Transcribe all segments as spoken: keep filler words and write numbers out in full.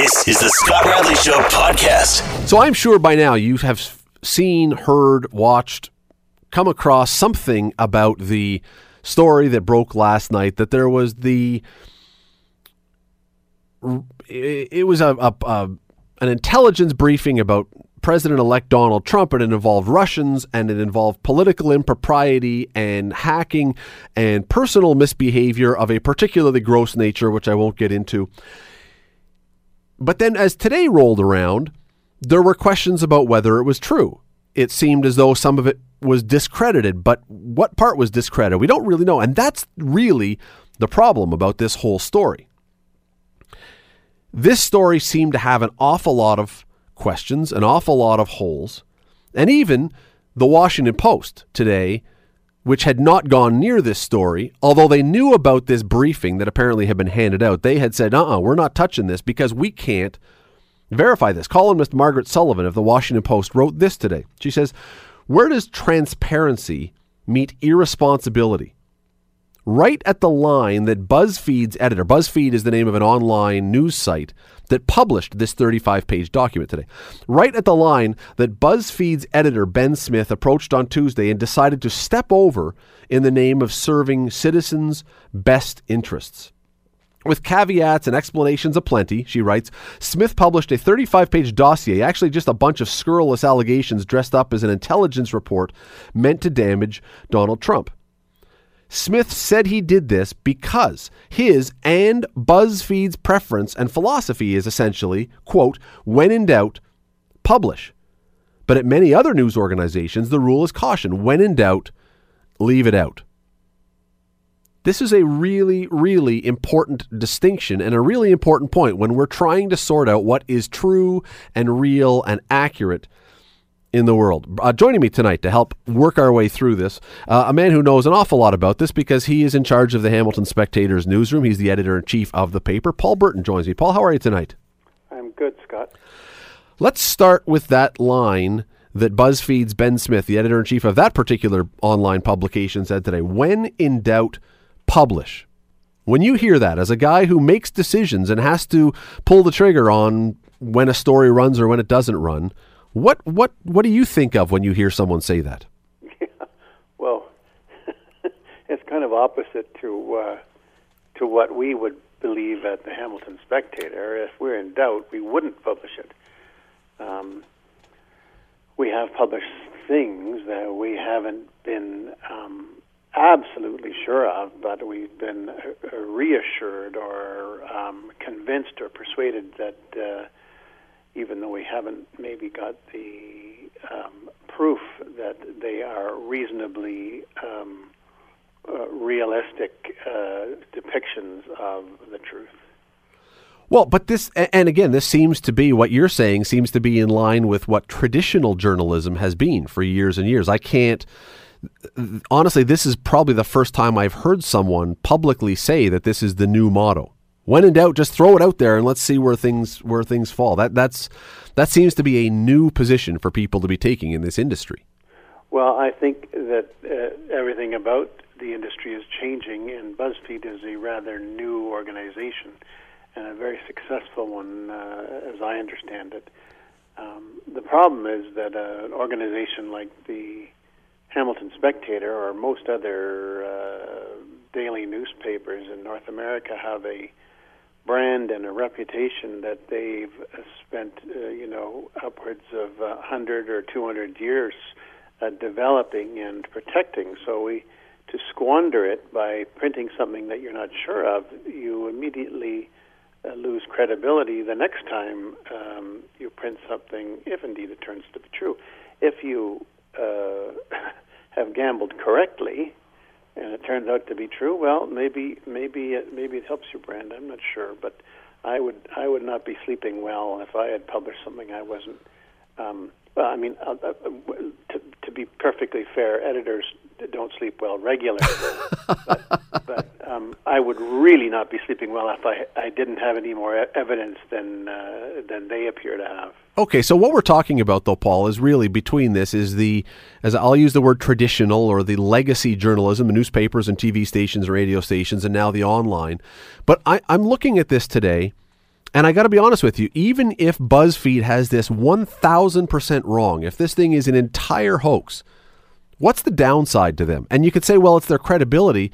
This is the Scott Radley Show podcast. So I'm sure by now you have seen, heard, watched, come across something about the story that broke last night, that there was the... It was a, a, a an intelligence briefing about President-elect Donald Trump, and it involved Russians, and it involved political impropriety and hacking and personal misbehavior of a particularly gross nature, which I won't get into. But then as today rolled around, there were questions about whether it was true. It seemed as though some of it was discredited, but what part was discredited? We don't really know, and that's really the problem about this whole story. This story seemed to have an awful lot of questions, an awful lot of holes, and even the Washington Post today, which had not gone near this story, although they knew about this briefing that apparently had been handed out, they had said, uh-uh, we're not touching this because we can't verify this. Columnist Margaret Sullivan of the Washington Post wrote this today. She says, "Where does transparency meet irresponsibility? Right at the line that BuzzFeed's editor," BuzzFeed is the name of an online news site that published this thirty-five page document today, "right at the line that BuzzFeed's editor, Ben Smith, approached on Tuesday and decided to step over in the name of serving citizens' best interests. With caveats and explanations aplenty," she writes, "Smith published a thirty-five page dossier, actually just a bunch of scurrilous allegations dressed up as an intelligence report meant to damage Donald Trump. Smith said he did this because his and BuzzFeed's preference and philosophy is essentially, quote, when in doubt, publish. But at many other news organizations, the rule is caution. When in doubt, leave it out." This is a really, really important distinction and a really important point when we're trying to sort out what is true and real and accurate in the world. Uh, joining me tonight to help work our way through this, uh, a man who knows an awful lot about this because he is in charge of the Hamilton Spectator's newsroom. He's the editor-in-chief of the paper. Paul Berton joins me. Paul, how are you tonight? I'm good, Scott. Let's start with that line that BuzzFeed's Ben Smith, the editor-in-chief of that particular online publication, said today: "When in doubt, publish." When you hear that, as a guy who makes decisions and has to pull the trigger on when a story runs or when it doesn't run, What what what do you think of when you hear someone say that? Yeah, well, it's kind of opposite to uh, to what we would believe at the Hamilton Spectator. If we're in doubt, we wouldn't publish it. Um, we have published things that we haven't been um, absolutely sure of, but we've been uh, reassured or um, convinced or persuaded that. Uh, even though we haven't maybe got the um, proof that they are reasonably um, uh, realistic uh, depictions of the truth. Well, but this, and again, this seems to be, what you're saying seems to be in line with what traditional journalism has been for years and years. I can't, honestly, this is probably the first time I've heard someone publicly say that this is the new motto. When in doubt, just throw it out there and let's see where things where things fall. That that's that seems to be a new position for people to be taking in this industry. Well, I think that uh, everything about the industry is changing, and BuzzFeed is a rather new organization and a very successful one, uh, as I understand it. Um, the problem is that uh, an organization like the Hamilton Spectator or most other uh, daily newspapers in North America have a brand and a reputation that they've spent, uh, you know, upwards of uh, one hundred or two hundred years uh, developing and protecting. So we, to squander it by printing something that you're not sure of, you immediately uh, lose credibility the next time um, you print something, if indeed it turns to be true. If you uh, have gambled correctly and it turns out to be true, well, maybe maybe it, maybe it helps your brand. I'm not sure, but I would I would not be sleeping well if I had published something I wasn't. Um, well, I mean, uh, uh, to to be perfectly fair, editors don't sleep well regularly, but, but um, I would really not be sleeping well if I I didn't have any more evidence than uh, than they appear to have. Okay, so what we're talking about, though, Paul, is really between this is the, as I'll use the word traditional or the legacy journalism, the newspapers and T V stations, radio stations, and now the online. But I, I'm looking at this today, And I got to be honest with you, even if BuzzFeed has this one thousand percent wrong, if this thing is an entire hoax, what's the downside to them? And you could say, well, it's their credibility,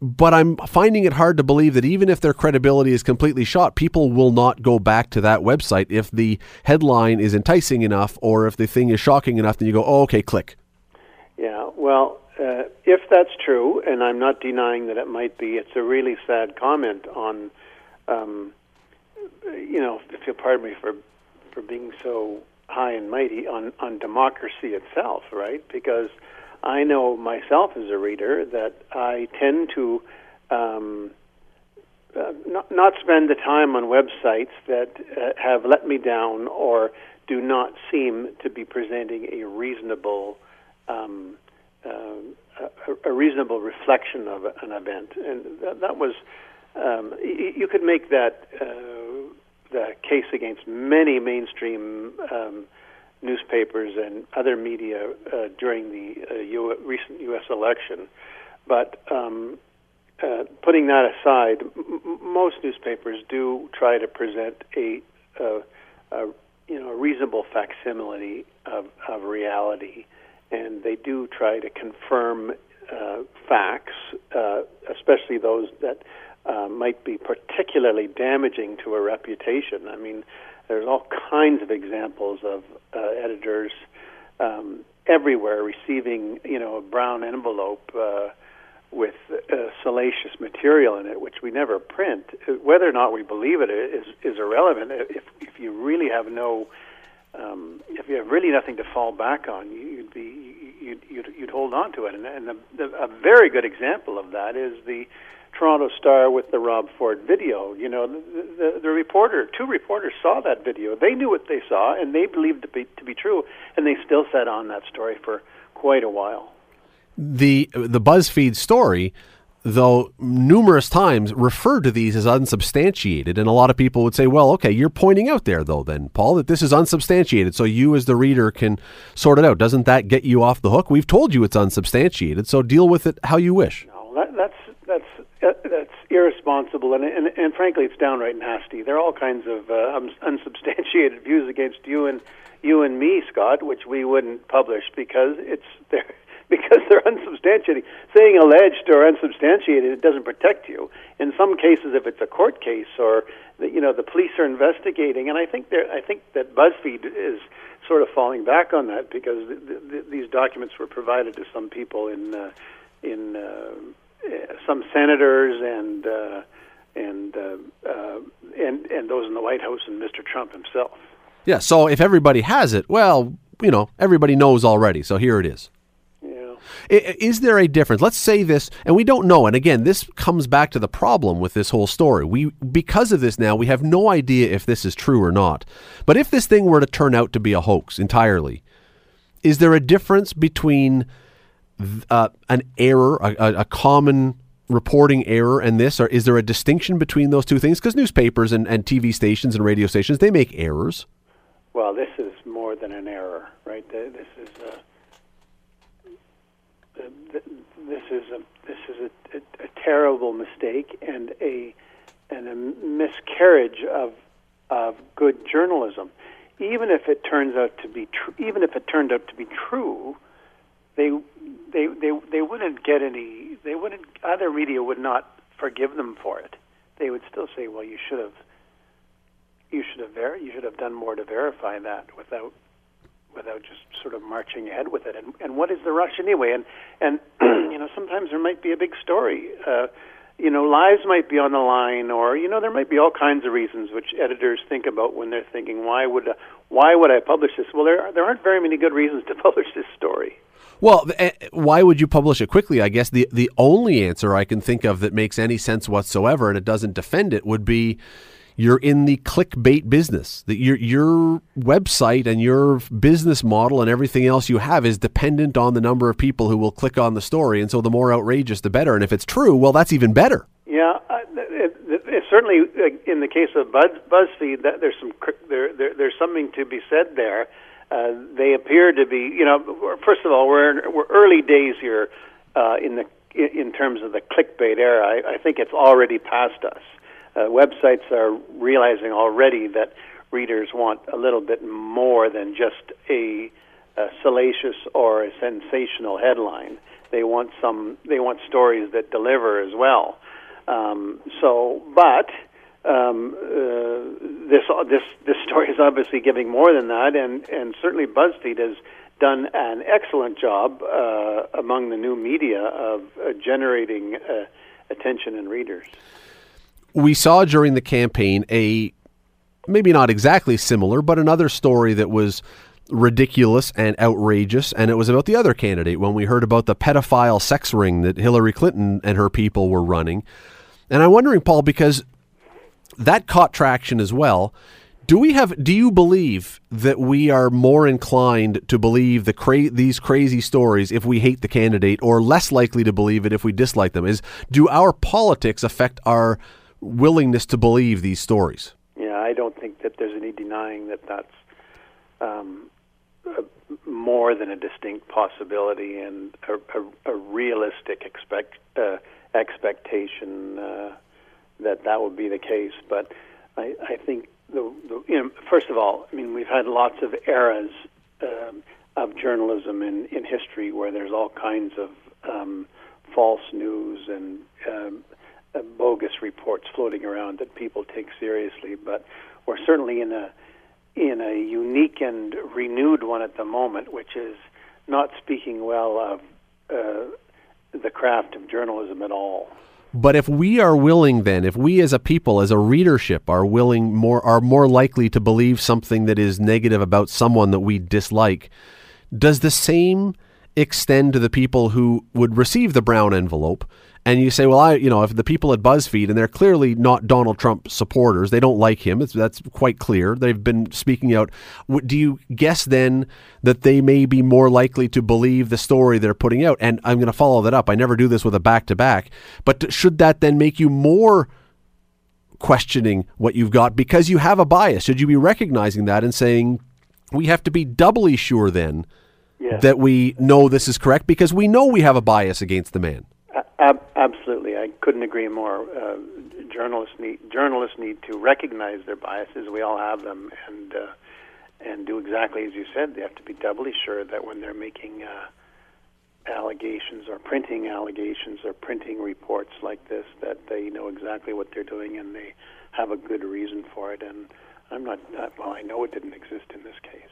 but I'm finding it hard to believe that even if their credibility is completely shot, people will not go back to that website if the headline is enticing enough or if the thing is shocking enough, then you go, oh, okay, click. Yeah, well, uh, if that's true, and I'm not denying that it might be, it's a really sad comment on... Um, you know, if you'll pardon me for for being so high and mighty on, on democracy itself, right? Because I know myself as a reader that I tend to um, uh, not, not spend the time on websites that uh, have let me down or do not seem to be presenting a reasonable um, uh, a, a reasonable reflection of an event. And that, that was... Um, you could make that uh, the case against many mainstream um, newspapers and other media uh, during the uh, U- recent U S election. But um, uh, putting that aside, m- most newspapers do try to present a, uh, a you know a reasonable facsimile of, of reality, and they do try to confirm uh, facts, uh, especially those that. Uh, might be particularly damaging to a reputation. I mean, there's all kinds of examples of uh, editors um, everywhere receiving, you know, a brown envelope uh, with uh, salacious material in it, which we never print. Whether or not we believe it is, is irrelevant. If if you really have no, um, if you have really nothing to fall back on, you'd be you'd you'd, you'd hold on to it. And, and a, a very good example of that is the Toronto Star with the Rob Ford video. You know, the, the, the reporter, two reporters saw that video. They knew what they saw, and they believed it to be, to be true, and they still sat on that story for quite a while. The the BuzzFeed story, though, numerous times referred to these as unsubstantiated, and a lot of people would say, well, okay, you're pointing out there, though, then, Paul, that this is unsubstantiated, so you as the reader can sort it out. Doesn't that get you off the hook? We've told you it's unsubstantiated, so deal with it how you wish. No, that, that's... that's That's irresponsible, and, and and frankly, it's downright nasty. There are all kinds of uh, unsubstantiated views against you and you and me, Scott, which we wouldn't publish because it's they're, because they're unsubstantiated. Saying alleged or unsubstantiated, it doesn't protect you. In some cases, if it's a court case or the, you know the police are investigating, and I think there I think that BuzzFeed is sort of falling back on that because th- th- these documents were provided to some people in uh, in. Uh, some senators and uh, and uh, uh, and and those in the White House and Mister Trump himself. Yeah. So if everybody has it, well, you know, everybody knows already. So here it is. Yeah. Is there a difference? Let's say this, and we don't know. And again, this comes back to the problem with this whole story. We because of this now, we have no idea if this is true or not. But if this thing were to turn out to be a hoax entirely, is there a difference between? Uh, an error, a, a common reporting error and this, or is there a distinction between those two things? Because newspapers and, and T V stations and radio stations, they make errors. Well, this is more than an error, right? This is a, this is a, this is a, a, a terrible mistake and a, and a miscarriage of, of good journalism. Even if it turns out to be true, even if it turned out to be true, They, they, they, they wouldn't get any. They wouldn't. Other media would not forgive them for it. They would still say, "Well, you should have, you should have, ver- you should have done more to verify that without, without just sort of marching ahead with it." And, and what is the rush anyway? And and you know, sometimes there might be a big story. Uh, you know, lives might be on the line, or you know, there might be all kinds of reasons which editors think about when they're thinking, "Why would, uh, why would I publish this?" Well, there are, there aren't very many good reasons to publish this story. Well, why would you publish it quickly? I guess the, the only answer I can think of that makes any sense whatsoever, and it doesn't defend it, would be you're in the clickbait business. That your your website and your business model and everything else you have is dependent on the number of people who will click on the story, and so the more outrageous, the better. And if it's true, well, that's even better. Yeah, uh, it, it, it, certainly in the case of Buzz, BuzzFeed, that there's some there, there there's something to be said there. Uh, they appear to be, you know, first of all, we're, we're early days here uh, in the in terms of the clickbait era. I, I think it's already past us. uh, websites are realizing already that readers want a little bit more than just a, a salacious or a sensational headline. They want some. They want stories that deliver as well. Um, so, but um, uh, this this this story is obviously giving more than that, and, and certainly BuzzFeed has done an excellent job uh, among the new media of uh, generating uh, attention and readers. We saw during the campaign a maybe not exactly similar, but another story that was ridiculous and outrageous, and it was about the other candidate when we heard about the pedophile sex ring that Hillary Clinton and her people were running. And I'm wondering, Paul, because that caught traction as well. Do we have? Do you believe that we are more inclined to believe the cra- these crazy stories if we hate the candidate, or less likely to believe it if we dislike them? Is do our politics affect our willingness to believe these stories? Yeah, I don't think that there's any denying that that's um, a, more than a distinct possibility and a, a, a realistic expect uh, expectation uh, that that would be the case. But I, I think. The, the, you know, first of all, I mean, we've had lots of eras um, of journalism in, in history where there's all kinds of um, false news and um, uh, bogus reports floating around that people take seriously. But we're certainly in a in a unique and renewed one at the moment, which is not speaking well of uh, the craft of journalism at all. But if we are willing then, if we as a people, as a readership, are willing more, are more likely to believe something that is negative about someone that we dislike, does the same extend to the people who would receive the brown envelope? And you say, well, I, you know, if the people at BuzzFeed, and they're clearly not Donald Trump supporters, they don't like him. It's, that's quite clear. They've been speaking out. Do you guess then that they may be more likely to believe the story they're putting out? And I'm going to follow that up. I never do this with a back-to-back. But should that then make you more questioning what you've got because you have a bias? Should you be recognizing that and saying, we have to be doubly sure then yeah. that we know this is correct because we know we have a bias against the man? Ab- absolutely. I couldn't agree more. Uh, journalists need journalists need to recognize their biases. We all have them, and uh, and do exactly as you said. They have to be doubly sure that when they're making uh, allegations or printing allegations or printing reports like this, that they know exactly what they're doing and they have a good reason for it. And I'm not, not well, I know it didn't exist in this case.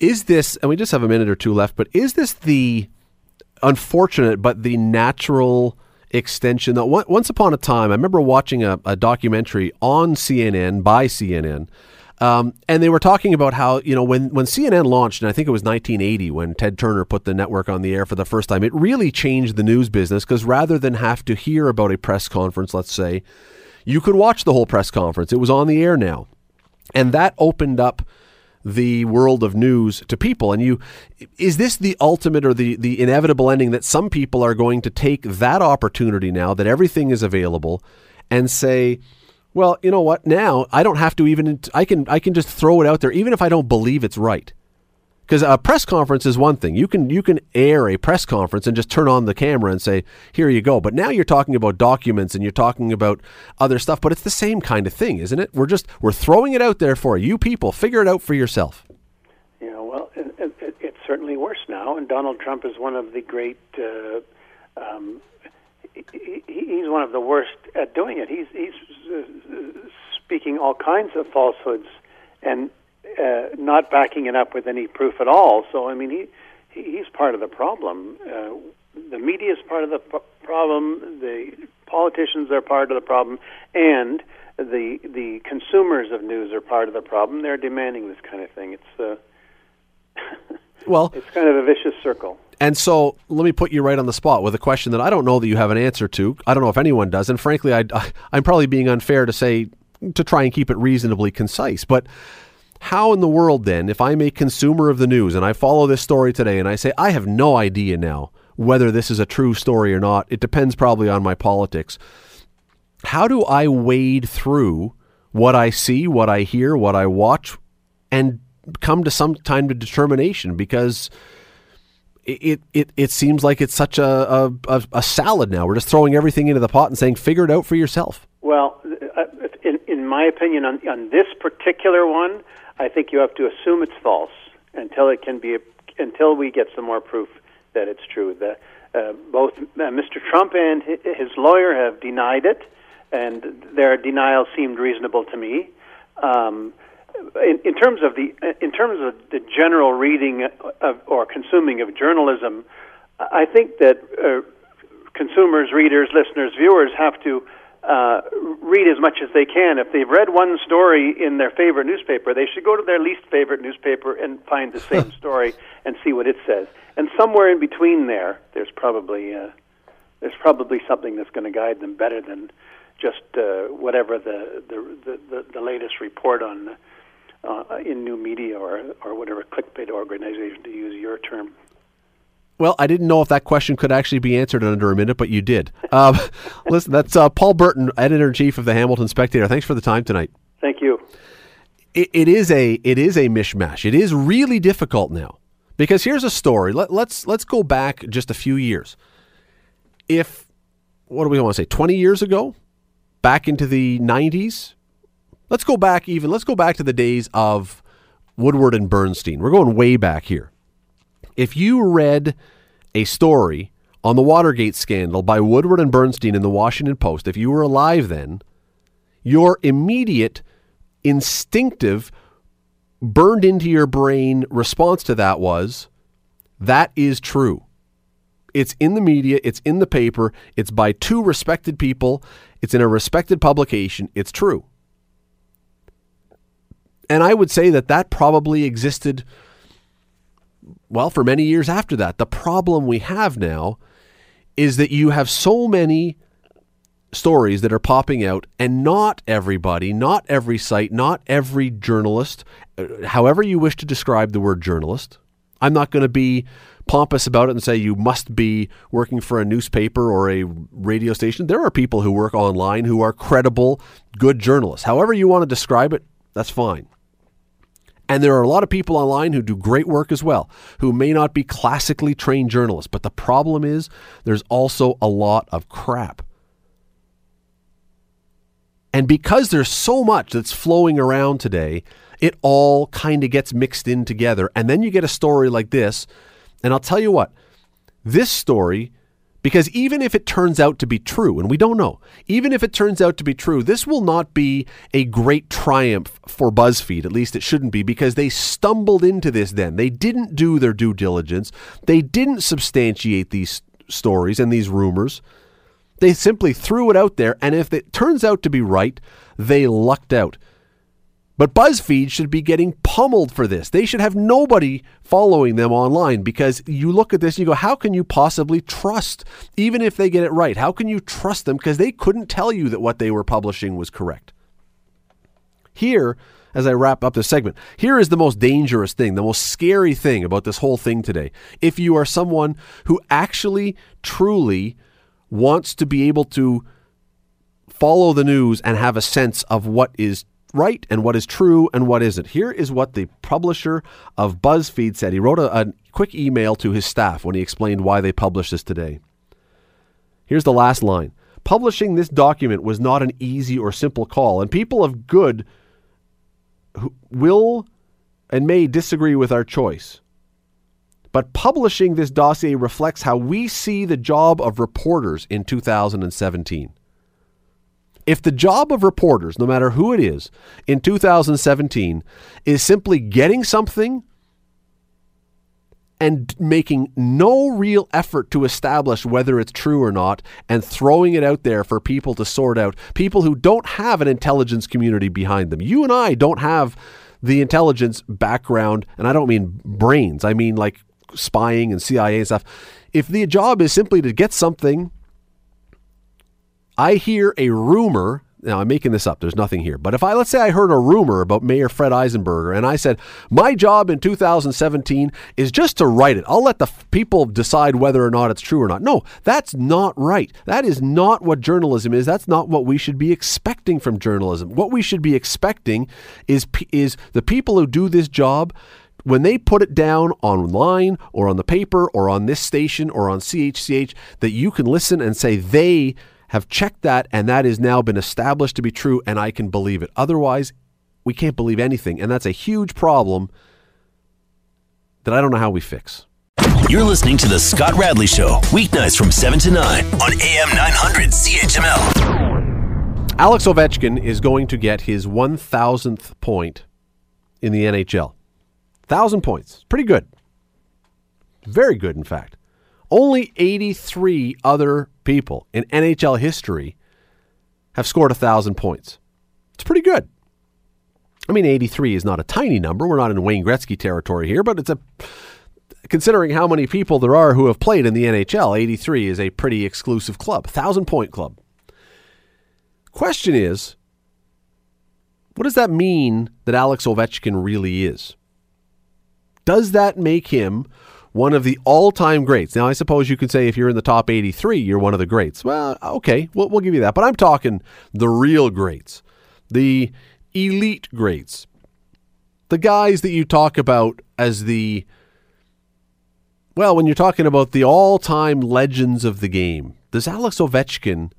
Is this, and we just have a minute or two left, but is this the unfortunate, but the natural extension that once upon a time, I remember watching a, a documentary on C N N by C N N, um, and they were talking about how, you know, when, when C N N launched, and I think it was nineteen eighty when Ted Turner put the network on the air for the first time, it really changed the news business because rather than have to hear about a press conference, let's say, you could watch the whole press conference. It was on the air now. And that opened up the world of news to people. And you, is this the ultimate or the, the inevitable ending that some people are going to take that opportunity now that everything is available and say, well, you know what, now I don't have to even, I can, I can just throw it out there, even if I don't believe it's right. Because a press conference is one thing. You can, you can air a press conference and just turn on the camera and say, here you go. But now you're talking about documents and you're talking about other stuff, but it's the same kind of thing, isn't it? We're just, we're throwing it out there for you people. Figure it out for yourself. Yeah, well, it, it, it's certainly worse now. And Donald Trump is one of the great, uh, um, he, he's one of the worst at doing it. He's, he's uh, speaking all kinds of falsehoods and, Uh, not backing it up with any proof at all. So, I mean, he, he he's part of the problem. Uh, the media is part of the p- problem. The politicians are part of the problem. And the the consumers of news are part of the problem. They're demanding this kind of thing. It's uh, well, it's kind of a vicious circle. And so let me put you right on the spot with a question that I don't know that you have an answer to. I don't know if anyone does. And frankly, I, I, I'm probably being unfair to say, to try and keep it reasonably concise. But how in the world then, if I'm a consumer of the news and I follow this story today and I say, I have no idea now whether this is a true story or not, it depends probably on my politics. How do I wade through what I see, what I hear, what I watch, and come to some kind of determination? Because it it, it seems like it's such a, a, a salad now. We're just throwing everything into the pot and saying, figure it out for yourself. Well, in, in my opinion, on, on this particular one, I think you have to assume it's false until it can be until we get some more proof that it's true. The, uh, both uh, Mister Trump and his lawyer have denied it, and their denial seemed reasonable to me. Um, in, in terms of the in terms of the general reading of, or consuming of journalism, I think that uh, consumers, readers, listeners, viewers have to uh, read as much as they can. If they've read one story in their favorite newspaper, they should go to their least favorite newspaper and find the same story and see what it says. And somewhere in between there, there's probably uh, there's probably something that's going to guide them better than just uh, whatever the the, the the the latest report on uh, in new media or or whatever clickbait organization, to use your term. Well, I didn't know if that question could actually be answered in under a minute, but you did. Um, listen, that's uh, Paul Berton, editor-in-chief of the Hamilton Spectator. Thanks for the time tonight. Thank you. It, it is a it is a mishmash. It is really difficult now because here's a story. Let, let's let's go back just a few years. If what do we want to say? twenty years ago, back into the nineties. Let's go back even. Let's go back to the days of Woodward and Bernstein. We're going way back here. If you read a story on the Watergate scandal by Woodward and Bernstein in the Washington Post, if you were alive then, your immediate, instinctive, burned into your brain response to that was, that is true. It's in the media, it's in the paper, it's by two respected people, it's in a respected publication, it's true. And I would say that that probably existed well, for many years after that. The problem we have now is that you have so many stories that are popping out, and not everybody, not every site, not every journalist, however you wish to describe the word journalist. I'm not going to be pompous about it and say you must be working for a newspaper or a radio station. There are people who work online who are credible, good journalists. However you want to describe it, that's fine. And there are a lot of people online who do great work as well, who may not be classically trained journalists. But the problem is there's also a lot of crap. And because there's so much that's flowing around today, it all kind of gets mixed in together. And then you get a story like this. And I'll tell you what, this story, because even if it turns out to be true, and we don't know, even if it turns out to be true, this will not be a great triumph for BuzzFeed. At least it shouldn't be, because they stumbled into this then. They didn't do their due diligence. They didn't substantiate these stories and these rumors. They simply threw it out there, and if it turns out to be right, they lucked out. But BuzzFeed should be getting pummeled for this. They should have nobody following them online, because you look at this and you go, how can you possibly trust, even if they get it right? How can you trust them? Because they couldn't tell you that what they were publishing was correct. Here, as I wrap up this segment, here is the most dangerous thing, the most scary thing about this whole thing today. If you are someone who actually, truly wants to be able to follow the news and have a sense of what is right and what is true and what isn't. Here is what the publisher of BuzzFeed said. He wrote a, a quick email to his staff when he explained why they published this today. Here's the last line. Publishing this document was not an easy or simple call, and people of good who will and may disagree with our choice. But publishing this dossier reflects how we see the job of reporters in two thousand seventeen. If the job of reporters, no matter who it is, in two thousand seventeen is simply getting something and making no real effort to establish whether it's true or not and throwing it out there for people to sort out, people who don't have an intelligence community behind them. You and I don't have the intelligence background, and I don't mean brains. I mean like spying and C I A and stuff. If the job is simply to get something, I hear a rumor. Now, I'm making this up. There's nothing here. But if I, let's say I heard a rumor about Mayor Fred Eisenberger, and I said, my job in two thousand seventeen is just to write it. I'll let the f- people decide whether or not it's true or not. No, that's not right. That is not what journalism is. That's not what we should be expecting from journalism. What we should be expecting is is the people who do this job, when they put it down online or on the paper or on this station or on C H C H, that you can listen and say they have checked that, and that has now been established to be true, and I can believe it. Otherwise, we can't believe anything, and that's a huge problem that I don't know how we fix. You're listening to The Scott Radley Show, weeknights from seven to nine on A M nine hundred C H M L. Alex Ovechkin is going to get his one thousandth point in the N H L. one thousand points. Pretty good. Very good, in fact. Only eighty-three other people in N H L history have scored one thousand points. It's pretty good. I mean, eighty-three is not a tiny number. We're not in Wayne Gretzky territory here, but it's a... Considering how many people there are who have played in the N H L, eighty-three is a pretty exclusive club, one thousand-point club. Question is, what does that mean that Alex Ovechkin really is? Does that make him one of the all-time greats? Now, I suppose you could say if you're in the top eighty-three, you're one of the greats. Well, okay, we'll, we'll give you that. But I'm talking the real greats, the elite greats, the guys that you talk about as the... Well, when you're talking about the all-time legends of the game, does Alex Ovechkin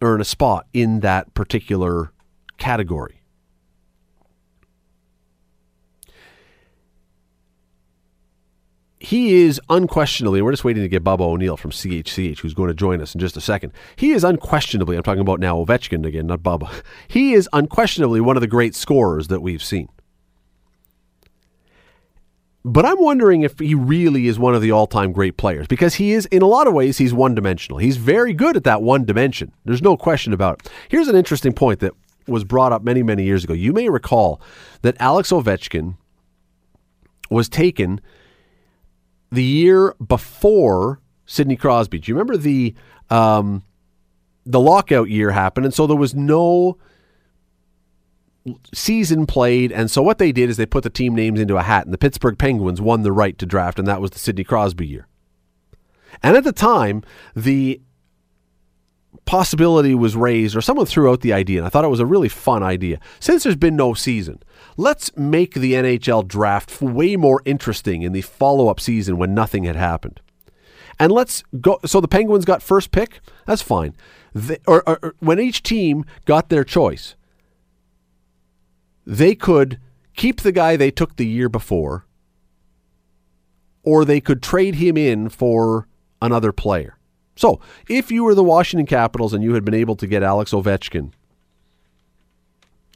earn a spot in that particular category? He is unquestionably, we're just waiting to get Bubba O'Neill from C H C H, who's going to join us in just a second. He is unquestionably, I'm talking about now Ovechkin again, not Bubba. He is unquestionably one of the great scorers that we've seen. But I'm wondering if he really is one of the all-time great players, because he is, in a lot of ways, he's one-dimensional. He's very good at that one dimension. There's no question about it. Here's an interesting point that was brought up many, many years ago. You may recall that Alex Ovechkin was taken the year before Sidney Crosby. Do you remember the um, the lockout year happened, and so there was no... season played, and so what they did is they put the team names into a hat, and the Pittsburgh Penguins won the right to draft, and that was the Sidney Crosby year. And at the time, the possibility was raised, or someone threw out the idea, and I thought it was a really fun idea. Since there's been no season, let's make the N H L draft way more interesting in the follow-up season when nothing had happened. And let's go, so the Penguins got first pick? That's fine. They, or, or, or when each team got their choice, they could keep the guy they took the year before, or they could trade him in for another player. So, if you were the Washington Capitals and you had been able to get Alex Ovechkin,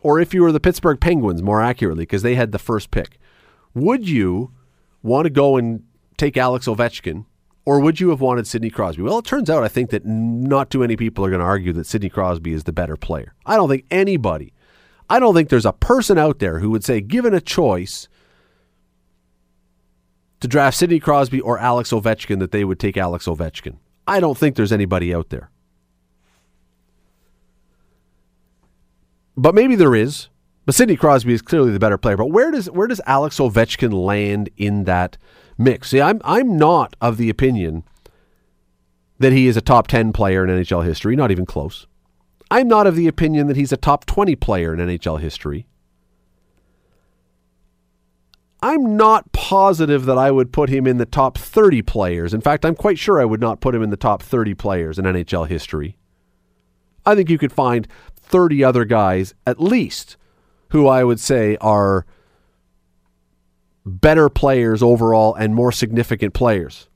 or if you were the Pittsburgh Penguins, more accurately, because they had the first pick, would you want to go and take Alex Ovechkin, or would you have wanted Sidney Crosby? Well, it turns out I think that not too many people are going to argue that Sidney Crosby is the better player. I don't think anybody... I don't think there's a person out there who would say, given a choice to draft Sidney Crosby or Alex Ovechkin, that they would take Alex Ovechkin. I don't think there's anybody out there. But maybe there is. But Sidney Crosby is clearly the better player. But where does where does Alex Ovechkin land in that mix? See, I'm I'm not of the opinion that he is a top ten player in N H L history, not even close. I'm not of the opinion that he's a top twenty player in N H L history. I'm not positive that I would put him in the top thirty players. In fact, I'm quite sure I would not put him in the top thirty players in N H L history. I think you could find thirty other guys, at least, who I would say are better players overall and more significant players.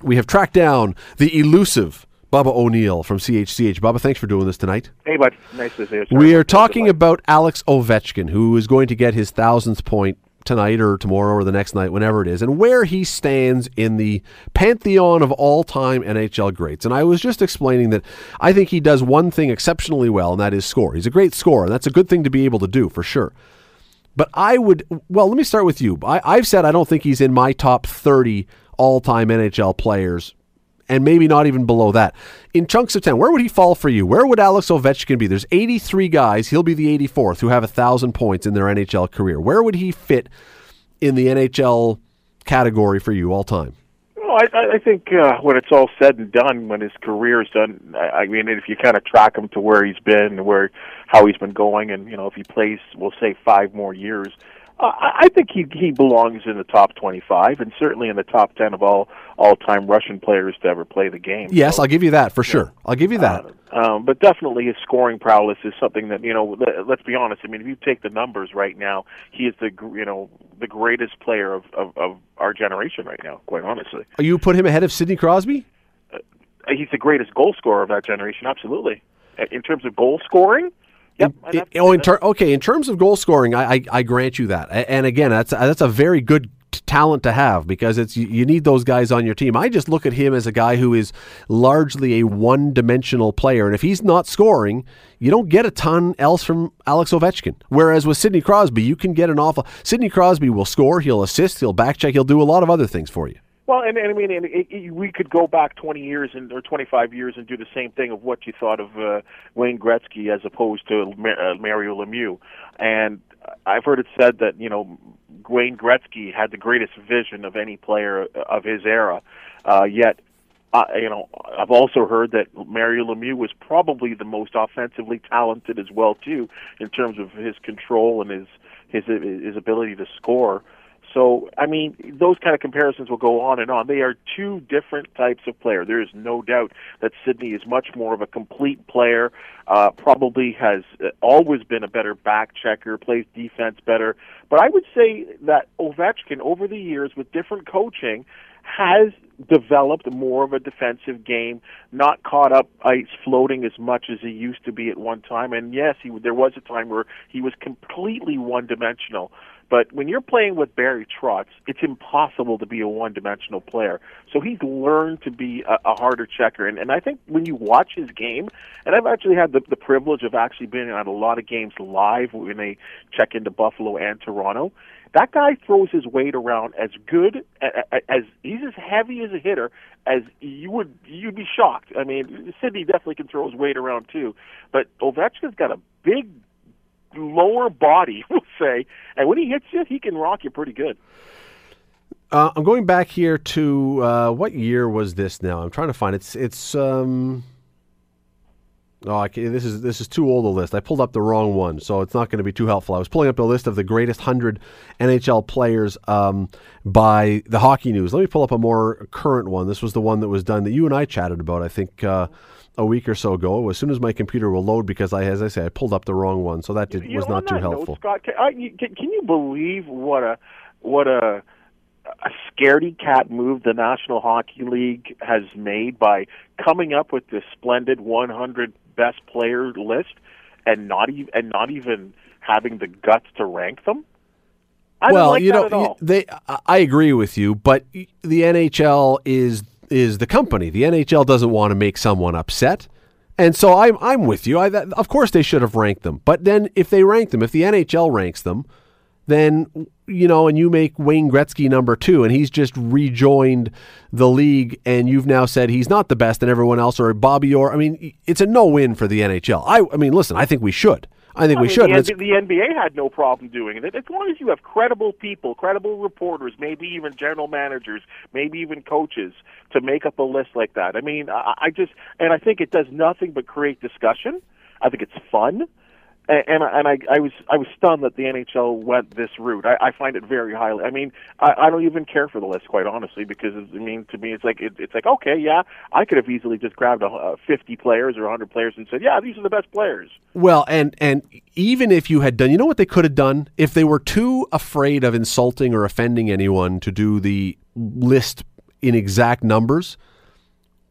We have tracked down the elusive Bubba O'Neill from C H C H. Bubba, thanks for doing this tonight. Hey, bud. Nice to see you. We are talking about Alex Ovechkin, who is going to get his thousandth point tonight or tomorrow or the next night, whenever it is, and where he stands in the pantheon of all-time N H L greats. And I was just explaining that I think he does one thing exceptionally well, and that is score. He's a great scorer, and that's a good thing to be able to do, for sure. But I would... Well, let me start with you. I, I've said I don't think he's in my top thirty all-time N H L players, and maybe not even below that. In chunks of ten, where would he fall for you? Where would Alex Ovechkin be? There's eighty-three guys, he'll be the eighty-fourth, who have one thousand points in their N H L career. Where would he fit in the N H L category for you all time? Well, I, I think uh, when it's all said and done, when his career is done, I, I mean, if you kind of track him to where he's been, where how he's been going, and you know, if he plays, we'll say, five more years, Uh, I think he he belongs in the top twenty-five and certainly in the top ten of all all-time Russian players to ever play the game. Yes, so, I'll give you that for sure. I'll give you that. Uh, um, but definitely his scoring prowess is something that, you know, let's be honest. I mean, if you take the numbers right now, he is the, you know, the greatest player of, of, of our generation right now, quite honestly. You put him ahead of Sidney Crosby? Uh, he's the greatest goal scorer of that generation, absolutely. In terms of goal scoring? Yep, it, oh, in ter- okay. In terms of goal scoring, I, I, I grant you that. And again, that's that's a very good t- talent to have because it's you need those guys on your team. I just look at him as a guy who is largely a one-dimensional player, and if he's not scoring, you don't get a ton else from Alex Ovechkin. Whereas with Sidney Crosby, you can get an awful. Sidney Crosby will score, he'll assist, he'll backcheck, he'll do a lot of other things for you. Well, and, and I mean, and it, it, we could go back twenty years and or twenty-five years and do the same thing of what you thought of uh, Wayne Gretzky as opposed to uh, Mario Lemieux. And I've heard it said that, you know, Wayne Gretzky had the greatest vision of any player of his era. Uh, yet, uh, you know, I've also heard that Mario Lemieux was probably the most offensively talented as well too, in terms of his control and his his his ability to score. So, I mean, those kind of comparisons will go on and on. They are two different types of player. There is no doubt that Sidney is much more of a complete player, uh, probably has always been a better back checker, plays defense better. But I would say that Ovechkin, over the years, with different coaching, has developed more of a defensive game, not caught up ice floating as much as he used to be at one time. And, yes, he, there was a time where he was completely one-dimensional. But when you're playing with Barry Trotz, it's impossible to be a one-dimensional player. So he's learned to be a, a harder checker. And, and I think when you watch his game, and I've actually had the, the privilege of actually being at a lot of games live when they check into Buffalo and Toronto, that guy throws his weight around as good, as he's as heavy as a hitter as you would, you'd be shocked. I mean, Sidney definitely can throw his weight around too. But Ovechkin's got a big lower body, we'll say, and when he hits you, he can rock you pretty good. Uh, I'm going back here to uh, what year was this now? I'm trying to find it. It's it's um. Oh, I can't, this is this is too old a list. I pulled up the wrong one, so it's not going to be too helpful. I was pulling up the list of the greatest one hundred N H L players um, by the Hockey News. Let me pull up a more current one. This was the one that was done that you and I chatted about, I think. Uh, A week or so ago, as soon as my computer will load, because I, as I say, I pulled up the wrong one, so that did, you know, was not too helpful. Note, Scott, can, I, can, can you believe what a what a, a scaredy cat move the National Hockey League has made by coming up with this splendid one hundred best player list and not even and not even having the guts to rank them? I don't well, like you that know, at all. They, I agree with you, but the N H L is. is the company. The N H L doesn't want to make someone upset. And so I'm I'm with you. I, that, of course they should have ranked them. But then if they rank them, if the N H L ranks them, then, you know, and you make Wayne Gretzky number two and he's just rejoined the league and you've now said he's not the best and everyone else or Bobby Orr. I mean, it's a no-win for the N H L. I, I mean, listen, I think we should. I think I we mean, should. The, the N B A had no problem doing it. As long as you have credible people, credible reporters, maybe even general managers, maybe even coaches, to make up a list like that. I mean, I, I just, and I think it does nothing but create discussion. I think it's fun. And, and, and I, I was I was stunned that the N H L went this route. I, I find it very highly. I mean, I, I don't even care for the list, quite honestly, because I mean, to me, it's like it, it's like okay, yeah, I could have easily just grabbed a, uh, fifty players or one hundred players and said, yeah, these are the best players. Well, and and even if you had done, you know what they could have done if they were too afraid of insulting or offending anyone to do the list in exact numbers.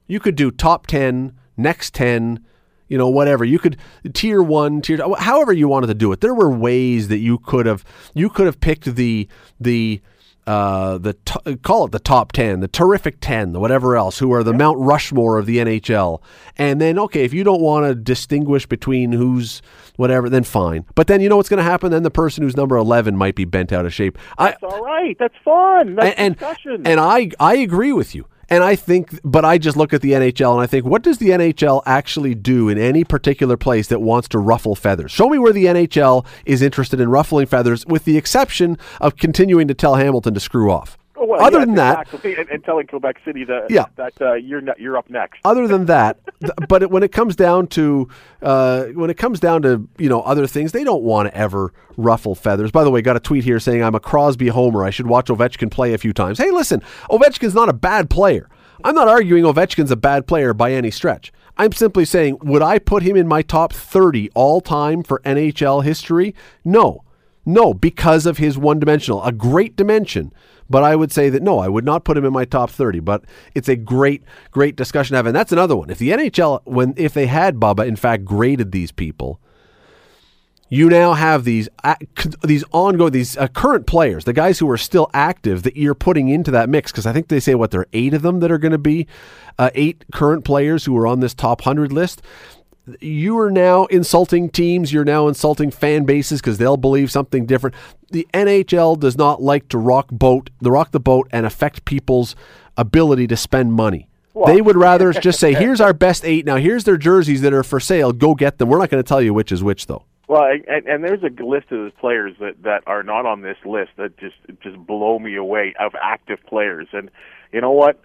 You could do top ten, next ten. You know, whatever. You could tier one, tier two, however you wanted to do it. There were ways that you could have you could have picked the the uh, the t- call it the top ten, the terrific ten, the whatever else, who are the Mount Rushmore of the N H L. And then, okay, if you don't want to distinguish between who's whatever, then fine. But then you know what's going to happen? Then the person who's number eleven might be bent out of shape. That's I, all right. That's fun. That's and, discussion. And I I agree with you. And I think, but I just look at the N H L and I think, what does the N H L actually do in any particular place that wants to ruffle feathers? Show me where the N H L is interested in ruffling feathers, with the exception of continuing to tell Hamilton to screw off. Oh, well, Other yeah, than exactly. that, and, and telling Quebec City that yeah. that uh, you're not, you're up next. Other than that, th- but it, when it comes down to uh, when it comes down to you know other things, they don't want to ever ruffle feathers. By the way, got a tweet here saying I'm a Crosby homer. I should watch Ovechkin play a few times. Hey, listen, Ovechkin's not a bad player. I'm not arguing Ovechkin's a bad player by any stretch. I'm simply saying, would I put him in my top thirty all time for N H L history? No. No, because of his one-dimensional, a great dimension. But I would say that, no, I would not put him in my top thirty. But it's a great, great discussion to have. And that's another one. If the N H L, when if they had Bubba, in fact, graded these people, you now have these uh, these ongoing, these uh, current players, the guys who are still active that you're putting into that mix, because I think they say, what, there are eight of them that are going to be uh, eight current players who are on this top one hundred list. You are now insulting teams. You're now insulting fan bases because they'll believe something different. The N H L does not like to rock boat, the rock the boat, and affect people's ability to spend money. Well, they would rather just say, "Here's our best eight. Now here's their jerseys that are for sale. Go get them." We're not going to tell you which is which, though. Well, and, and there's a list of those players that, that are not on this list that just just blow me away of active players. And you know what?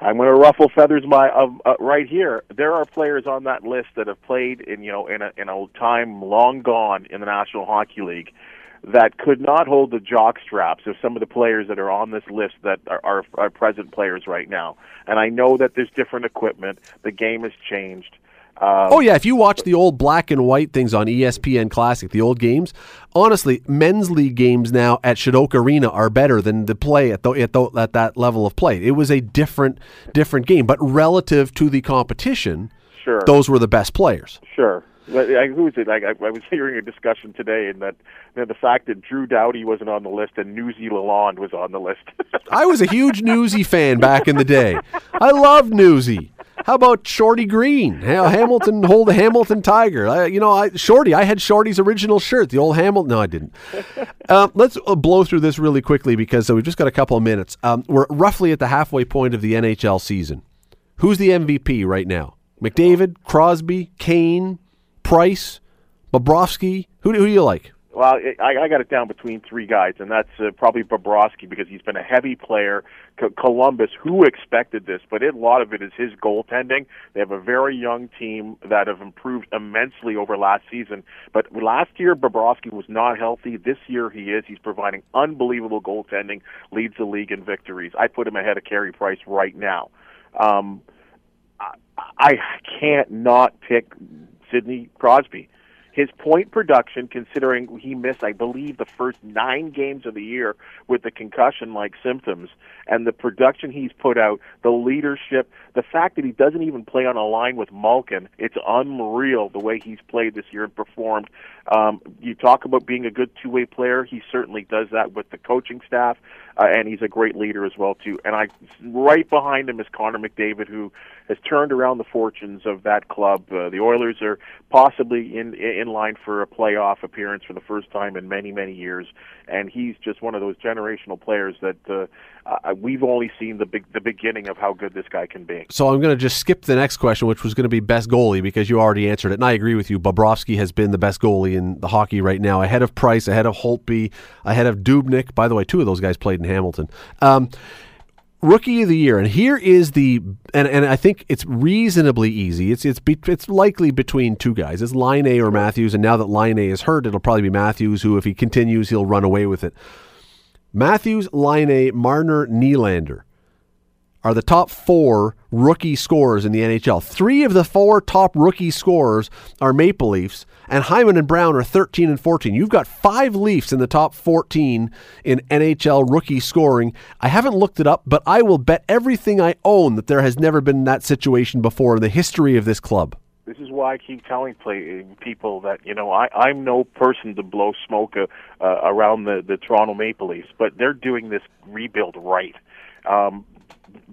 I'm going to ruffle feathers my uh, uh, right here. There are players on that list that have played in you know in a in a time long gone in the National Hockey League that could not hold the jock straps of some of the players that are on this list that are, are, are present players right now. And I know that there's different equipment. The game has changed. Um, oh, yeah, if you watch the old black and white things on E S P N Classic, the old games, honestly, men's league games now at Shadok Arena are better than the play at, the, at, the, at that level of play. It was a different different game, but relative to the competition, sure, those were the best players. Sure. I, who is it? I, I was hearing a discussion today, and that you know, the fact that Drew Doughty wasn't on the list and Newsy Lalonde was on the list. I was a huge Newsy fan back in the day. I loved Newsy. How about Shorty Green? Hamilton, hold the Hamilton Tiger. I, you know, I, Shorty, I had Shorty's original shirt, the old Hamilton. No, I didn't. Uh, let's blow through this really quickly because uh, we've just got a couple of minutes. Um, we're roughly at the halfway point of the N H L season. Who's the M V P right now? McDavid, Crosby, Kane, Price, Bobrovsky. Who do, who do you like? Well, I, I got it down between three guys, and that's uh, probably Bobrovsky because he's been a heavy player. Co- Columbus, who expected this? But it, a lot of it is his goaltending. They have a very young team that have improved immensely over last season. But last year, Bobrovsky was not healthy. This year, he is. He's providing unbelievable goaltending, leads the league in victories. I put him ahead of Carey Price right now. Um, I, I can't not pick Sidney Crosby. His point production, considering he missed, I believe, the first nine games of the year with the concussion-like symptoms, and the production he's put out, the leadership, the fact that he doesn't even play on a line with Malkin, it's unreal the way he's played this year and performed. Um, you talk about being a good two-way player. He certainly does that with the coaching staff, uh, and he's a great leader as well, too. And I, right behind him is Connor McDavid, who has turned around the fortunes of that club. Uh, the Oilers are possibly in, in in line for a playoff appearance for the first time in many, many years, and he's just one of those generational players that uh, uh, we've only seen the big, the beginning of how good this guy can be. So I'm going to just skip the next question, which was going to be best goalie, because you already answered it, and I agree with you. Bobrovsky has been the best goalie in the hockey right now, ahead of Price, ahead of Holtby, ahead of Dubnik. By the way, two of those guys played in Hamilton. Um, Rookie of the year, and here is the and, and I think it's reasonably easy. It's it's be, it's likely between two guys. It's Laine or Matthews, and now that Laine is hurt, it'll probably be Matthews, who, if he continues, he'll run away with it. Matthews, Laine, Marner, Nylander are the top four rookie scorers in the N H L. Three of the four top rookie scorers are Maple Leafs, and Hyman and Brown are thirteen and fourteen. You've got five Leafs in the top fourteen in N H L rookie scoring. I haven't looked it up, but I will bet everything I own that there has never been that situation before in the history of this club. This is why I keep telling play, people that, you know, I, I'm no person to blow smoke uh, uh, around the, the Toronto Maple Leafs, but they're doing this rebuild right. Um,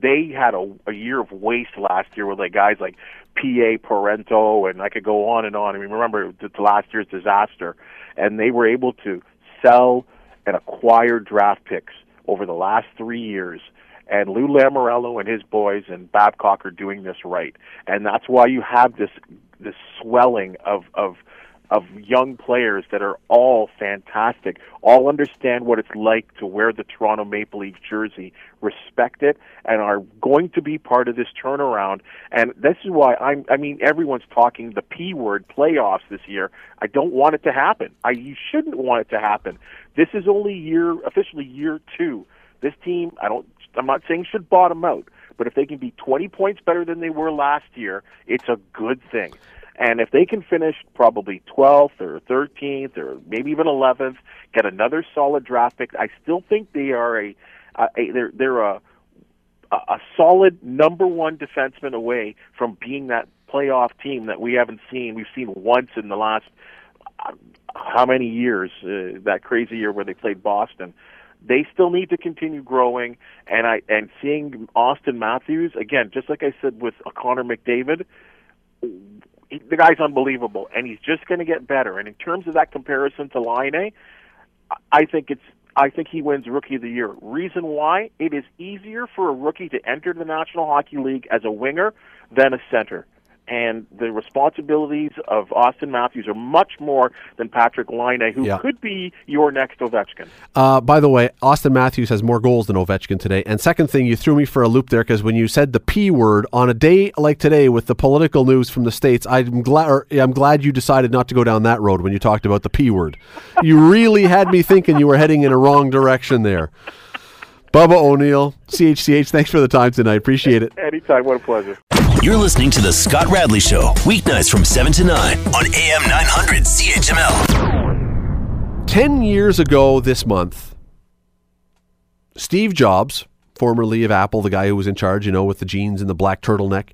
they had a, a year of waste last year with like guys like P A Parento, and I could go on and on. I mean, remember the last year's disaster, and they were able to sell and acquire draft picks over the last three years. And Lou Lamoriello and his boys and Babcock are doing this right, and that's why you have this this swelling of of of young players that are all fantastic, all understand what it's like to wear the Toronto Maple Leaf jersey, respect it, and are going to be part of this turnaround. And this is why, I'm, I mean, everyone's talking the P word, playoffs this year. I don't want it to happen. I, you shouldn't want it to happen. This is only year, officially year two. This team, I don't, I'm not saying should bottom out, but if they can be twenty points better than they were last year, it's a good thing. And if they can finish probably twelfth or thirteenth or maybe even eleventh, get another solid draft pick, I still think they are a, a, a they're they're a a solid number one defenseman away from being that playoff team that we haven't seen. We've seen once in the last uh, how many years uh, that crazy year where they played Boston. They still need to continue growing, and I and seeing Auston Matthews again, just like I said with Connor McDavid. The guy's unbelievable, and he's just going to get better. And in terms of that comparison to Laine, I think it's I think he wins Rookie of the Year. Reason why? It is easier for a rookie to enter the National Hockey League as a winger than a center. And the responsibilities of Auston Matthews are much more than Patrick Laine, who yeah. could be your next Ovechkin. Uh, by the way, Auston Matthews has more goals than Ovechkin today. And second thing, you threw me for a loop there, because when you said the P word on a day like today with the political news from the States, I'm glad or, I'm glad you decided not to go down that road when you talked about the P word. You really had me thinking you were heading in a wrong direction there. Bubba O'Neill, C H C H, thanks for the time tonight. Appreciate it. Anytime. What a pleasure. You're listening to The Scott Radley Show, weeknights from seven to nine on A M nine hundred C H M L. Ten years ago this month, Steve Jobs, formerly of Apple, the guy who was in charge, you know, with the jeans and the black turtleneck,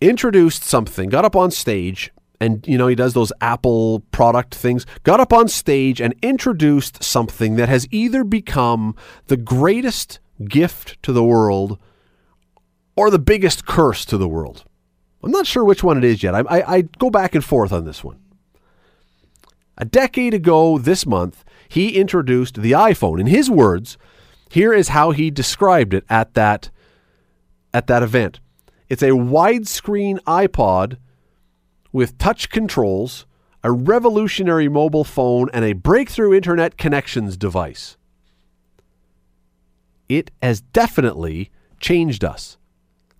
introduced something, got up on stage, and, you know, he does those Apple product things, got up on stage and introduced something that has either become the greatest gift to the world or the biggest curse to the world. I'm not sure which one it is yet. I, I, I go back and forth on this one. A decade ago this month, he introduced the iPhone. In his words, here is how he described it at that, at that event. It's a widescreen iPod with touch controls, a revolutionary mobile phone, and a breakthrough internet connections device. It has definitely changed us.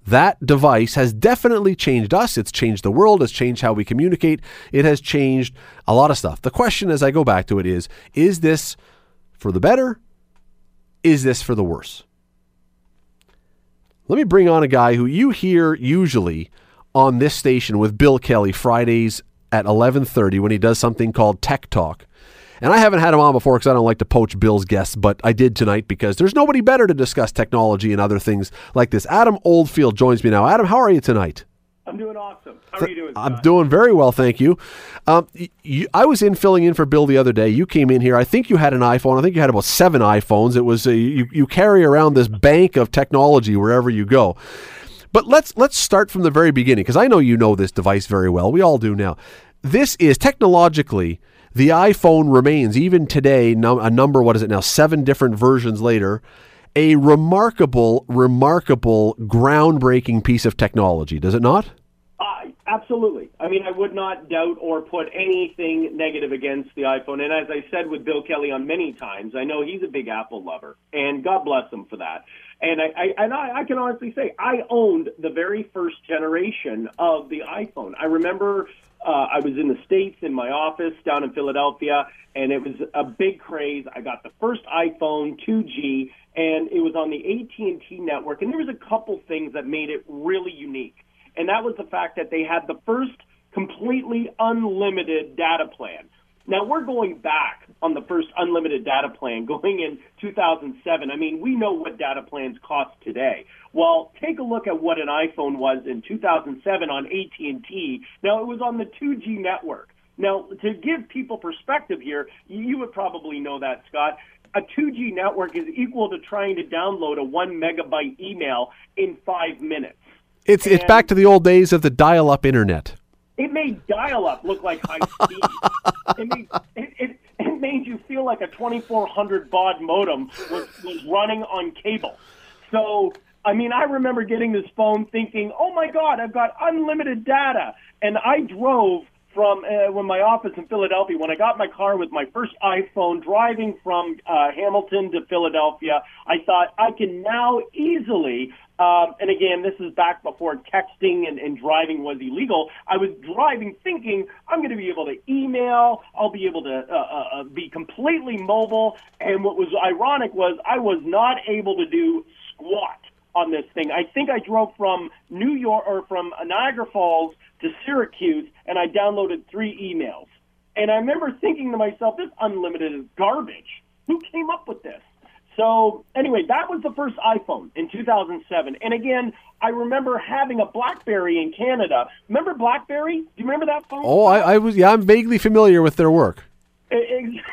That device has definitely changed us. It's changed the world. It's changed how we communicate. It has changed a lot of stuff. The question, as I go back to it, is, is this for the better? Is this for the worse? Let me bring on a guy who you hear usually on this station with Bill Kelly Fridays at eleven thirty when he does something called Tech Talk. And I haven't had him on before because I don't like to poach Bill's guests, but I did tonight because there's nobody better to discuss technology and other things like this. Adam Oldfield joins me now. Adam, how are you tonight? I'm doing awesome. How are you doing, Scott? I'm doing very well, thank you. Um, you. I was in filling in for Bill the other day. You came in here. I think you had an iPhone. I think you had about seven iPhones. It was a, you, you carry around this bank of technology wherever you go. But let's let's start from the very beginning, because I know you know this device very well. We all do now. This is technologically, the iPhone remains, even today, num- a number, what is it now, seven different versions later, a remarkable, remarkable, groundbreaking piece of technology, does it not? Uh, absolutely. I mean, I would not doubt or put anything negative against the iPhone. And as I said with Bill Kelly on many times, I know he's a big Apple lover, and God bless him for that. And I, I and I, I can honestly say I owned the very first generation of the iPhone. I remember uh, I was in the States in my office down in Philadelphia, and it was a big craze. I got the first iPhone two G, and it was on the A T and T network. And there was a couple things that made it really unique, and that was the fact that they had the first completely unlimited data plan. Now, we're going back on the first unlimited data plan going in two thousand seven. I mean, we know what data plans cost today. Well, take a look at what an iPhone was in two thousand seven on A T and T. Now, it was on the two G network. Now, to give people perspective here, you would probably know that, Scott. A two G network is equal to trying to download a one megabyte email in five minutes. It's, it's back to the old days of the dial-up internet. It made dial-up look like high speed. it, made, it, it, it made you feel like a twenty-four hundred baud modem was, was running on cable. So, I mean, I remember getting this phone thinking, oh, my God, I've got unlimited data. And I drove from uh, when my office in Philadelphia, when I got my car with my first iPhone driving from uh, Hamilton to Philadelphia, I thought I can now easily, uh, and again, this is back before texting and, and driving was illegal, I was driving thinking I'm going to be able to email, I'll be able to uh, uh, be completely mobile, and what was ironic was I was not able to do squat on this thing. I think I drove from New York or from Niagara Falls to Syracuse, and I downloaded three emails. And I remember thinking to myself, this unlimited is garbage. Who came up with this? So anyway, that was the first iPhone in two thousand seven. And again, I remember having a BlackBerry in Canada. Remember BlackBerry? Do you remember that phone? Oh, I, I was. Yeah, I'm vaguely familiar with their work. It, it,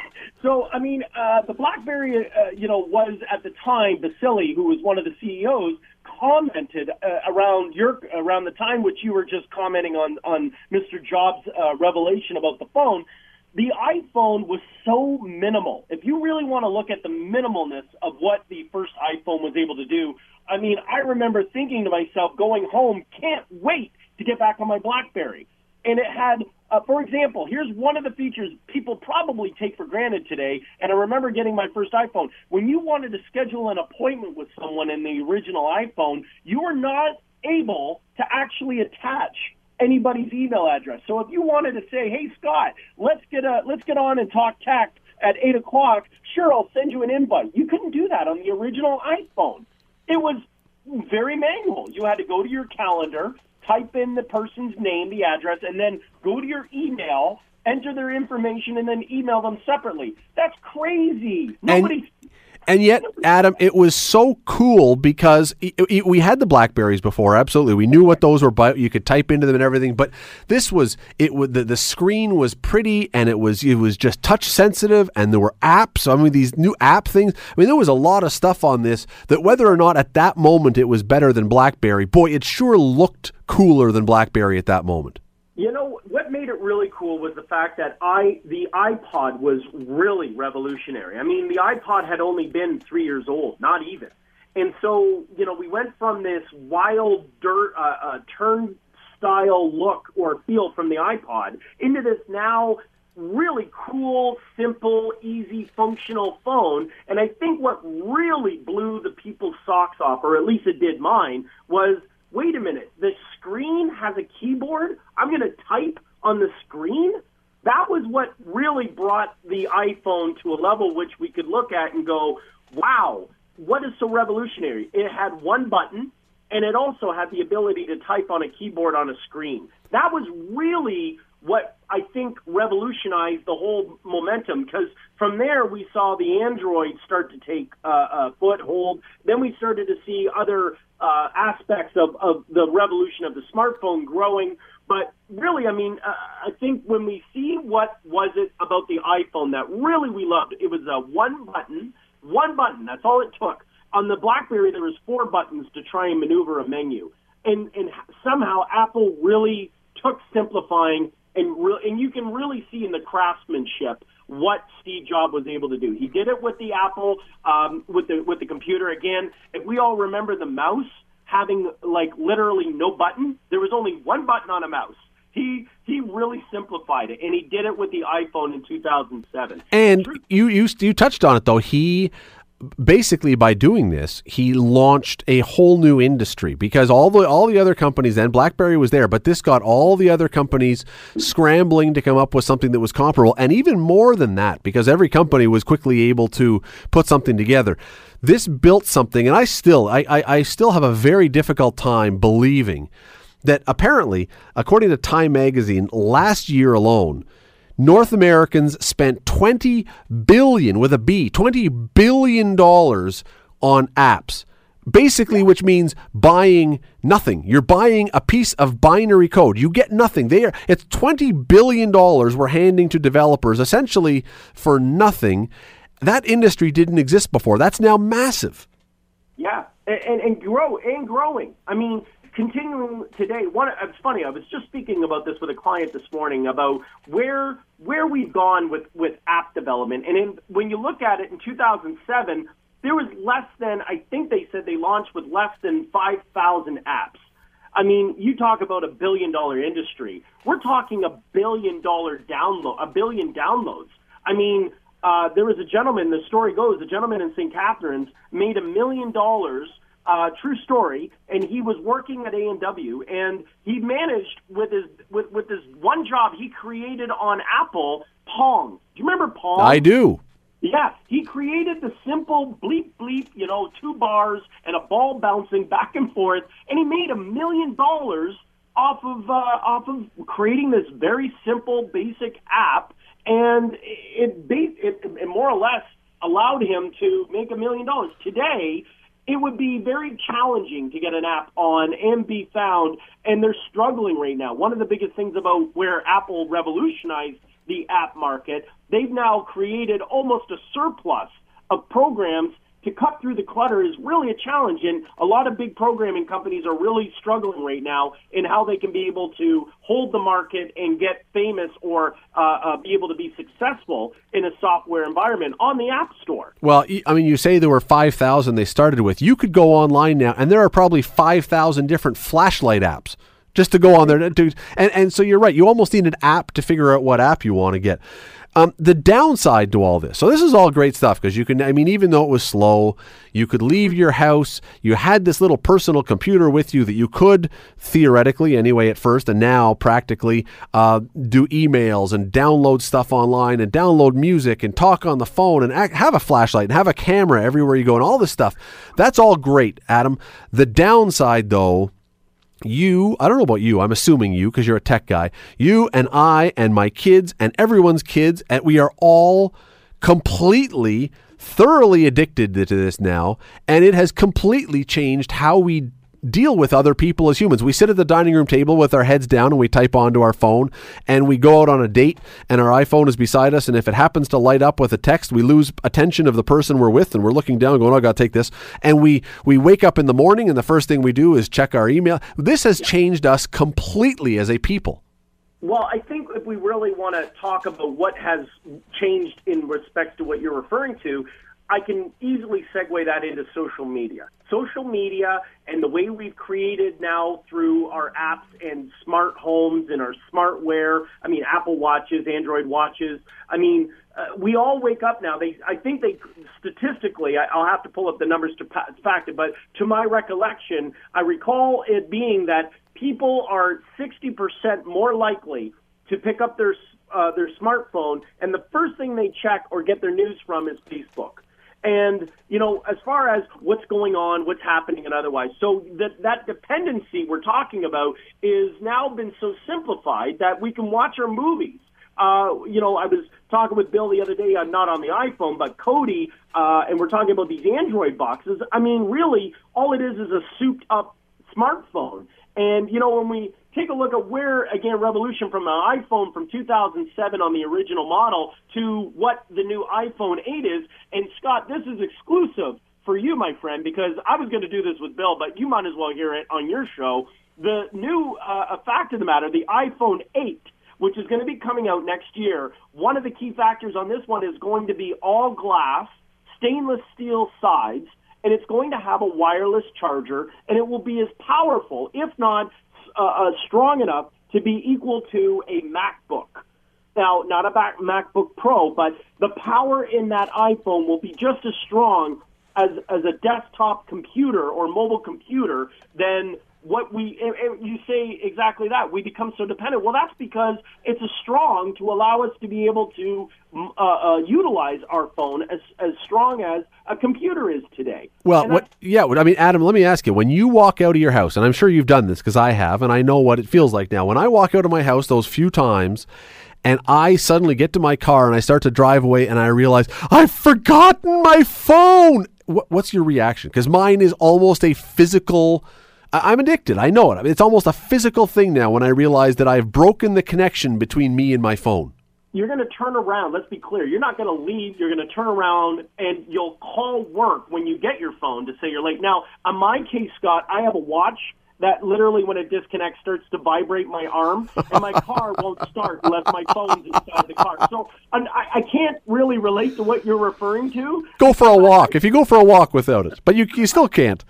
So, I mean, uh, the BlackBerry, uh, you know, was at the time, Vasily, who was one of the C E Os, commented uh, around your around the time which you were just commenting on, on Mister Jobs' uh, revelation about the phone. The iPhone was so minimal. If you really want to look at the minimalness of what the first iPhone was able to do, I mean, I remember thinking to myself, going home, can't wait to get back on my BlackBerry. And it had, uh, for example, here's one of the features people probably take for granted today, and I remember getting my first iPhone. When you wanted to schedule an appointment with someone in the original iPhone, you were not able to actually attach anybody's email address. So if you wanted to say, hey, Scott, let's get a, let's get on and talk tech at eight o'clock, sure, I'll send you an invite. You couldn't do that on the original iPhone. It was very manual. You had to go to your calendar, type in the person's name, the address, and then go to your email, enter their information, and then email them separately. That's crazy. Nobody. And, and yet, Adam, it was so cool because it, it, we had the BlackBerrys before. Absolutely, we knew what those were. By, you could type into them and everything. But this was it. Was, the, the screen was pretty, and it was it was just touch sensitive, and there were apps. I mean, these new app things. I mean, there was a lot of stuff on this that whether or not at that moment it was better than BlackBerry, boy, it sure looked cooler than BlackBerry at that moment. You know, what made it really cool was the fact that I the iPod was really revolutionary. I mean, the iPod had only been three years old, not even. And so, you know, we went from this wild dirt, uh, uh, turnstile look or feel from the iPod into this now really cool, simple, easy, functional phone. And I think what really blew the people's socks off, or at least it did mine, was, wait a minute, the screen has a keyboard? I'm going to type on the screen? That was what really brought the iPhone to a level which we could look at and go, wow, what is so revolutionary? It had one button, and it also had the ability to type on a keyboard on a screen. That was really what I think revolutionized the whole momentum, because from there we saw the Android start to take uh, a foothold. Then we started to see other uh, aspects of, of the revolution of the smartphone growing. But really, I mean, uh, I think when we see what was it about the iPhone that really we loved, it was a one button, one button, that's all it took. On the BlackBerry, there was four buttons to try and maneuver a menu. And, and somehow Apple really took simplifying. And, re- and you can really see in the craftsmanship what Steve Jobs was able to do. He did it with the Apple, um, with the with the computer. Again, if we all remember the mouse having like literally no button, there was only one button on a mouse. He he really simplified it, and he did it with the iPhone in two thousand seven. And you you you touched on it though. He. Basically, by doing this, he launched a whole new industry because all the all the other companies then, BlackBerry was there, but this got all the other companies scrambling to come up with something that was comparable, and even more than that, because every company was quickly able to put something together. This built something, and I still, I, I, I still have a very difficult time believing that apparently, according to Time magazine, last year alone, North Americans spent twenty billion dollars, with a B, twenty billion dollars on apps, basically, which means buying nothing. You're buying a piece of binary code. You get nothing. They are, it's twenty billion dollars we're handing to developers essentially for nothing. That industry didn't exist before. That's now massive. Yeah, and, and, and, grow, and growing. I mean... Continuing today, one, it's funny, I was just speaking about this with a client this morning about where where we've gone with, with app development. And in, when you look at it in two thousand seven, there was less than, I think they said they launched with less than five thousand apps. I mean, you talk about a billion-dollar industry. We're talking a billion-dollar download, a billion downloads. I mean, uh, there was a gentleman, the story goes, a gentleman in Saint Catharines made a million dollars, uh, true story, and he was working at A and W, and he managed with his with, with this one job he created on Apple, Pong. Do you remember Pong? I do. Yeah, he created the simple bleep bleep, you know, two bars and a ball bouncing back and forth, and he made a million dollars off of uh, off of creating this very simple, basic app, and it, it, it more or less allowed him to make a million dollars. Today, it would be very challenging to get an app on and be found, and they're struggling right now. One of the biggest things about where Apple revolutionized the app market, they've now created almost a surplus of programs. To cut through the clutter is really a challenge, and a lot of big programming companies are really struggling right now in how they can be able to hold the market and get famous or uh, uh, be able to be successful in a software environment on the App Store. Well, I mean, you say there were five thousand they started with. You could go online now, and there are probably five thousand different flashlight apps. Just to go on there. To, and, and so you're right. You almost need an app to figure out what app you want to get. Um, the downside to all this. So this is all great stuff because you can, I mean, even though it was slow, you could leave your house. You had this little personal computer with you that you could theoretically anyway at first and now practically uh, do emails and download stuff online and download music and talk on the phone and act, have a flashlight and have a camera everywhere you go and all this stuff. That's all great, Adam. The downside though, you, I don't know about you, I'm assuming you because you're a tech guy, you and I and my kids and everyone's kids, and we are all completely, thoroughly addicted to this now, and it has completely changed how we deal with other people as humans. We sit at the dining room table with our heads down and we type onto our phone and we go out on a date and our iPhone is beside us, and if it happens to light up with a text, we lose attention of the person we're with and we're looking down going, oh, I got to take this. And we, we wake up in the morning and the first thing we do is check our email. This has changed us completely as a people. Well, I think if we really want to talk about what has changed in respect to what you're referring to, I can easily segue that into social media. Social media and the way we've created now through our apps and smart homes and our smartware, I mean, Apple watches, Android watches. I mean, uh, we all wake up now. They, I think they, statistically, I, I'll have to pull up the numbers to fact it, but to my recollection, I recall it being that people are sixty percent more likely to pick up their, uh, their smartphone, and the first thing they check or get their news from is Facebook. And, you know, as far as what's going on, what's happening and otherwise. So that, that dependency we're talking about is now been so simplified that we can watch our movies. Uh, you know, I was talking with Bill the other day, uh, not on the iPhone, but Cody, uh, and we're talking about these Android boxes. I mean, really, all it is is a souped-up smartphone. And, you know, when we take a look at where, again, revolution from an iPhone from two thousand seven on the original model to what the new iPhone eight is. And, Scott, this is exclusive for you, my friend, because I was going to do this with Bill, but you might as well hear it on your show. The new uh, fact of the matter, the iPhone eight, which is going to be coming out next year, one of the key factors on this one is going to be all glass, stainless steel sides, and it's going to have a wireless charger, and it will be as powerful, if not Uh, uh, strong enough to be equal to a MacBook. Now, not a back MacBook Pro, but the power in that iPhone will be just as strong as, as a desktop computer or mobile computer than what we, and, and you say exactly that, we become so dependent. Well, that's because it's a strong to allow us to be able to uh, uh, utilize our phone as, as strong as a computer is today. Well, what, yeah, I mean, Adam, let me ask you, when you walk out of your house, and I'm sure you've done this because I have, and I know what it feels like now. When I walk out of my house those few times and I suddenly get to my car and I start to drive away and I realize I've forgotten my phone. What, what's your reaction? Because mine is almost a physical, I'm addicted. I know it. I mean, it's almost a physical thing now when I realize that I've broken the connection between me and my phone. You're going to turn around. Let's be clear. You're not going to leave. You're going to turn around, and you'll call work when you get your phone to say you're late. Now, on my case, Scott, I have a watch that literally when it disconnects starts to vibrate my arm, and my car won't start unless my phone's inside the car. So I'm, I, I can't really relate to what you're referring to. Go for a walk. If you go for a walk without it, but you, you still can't.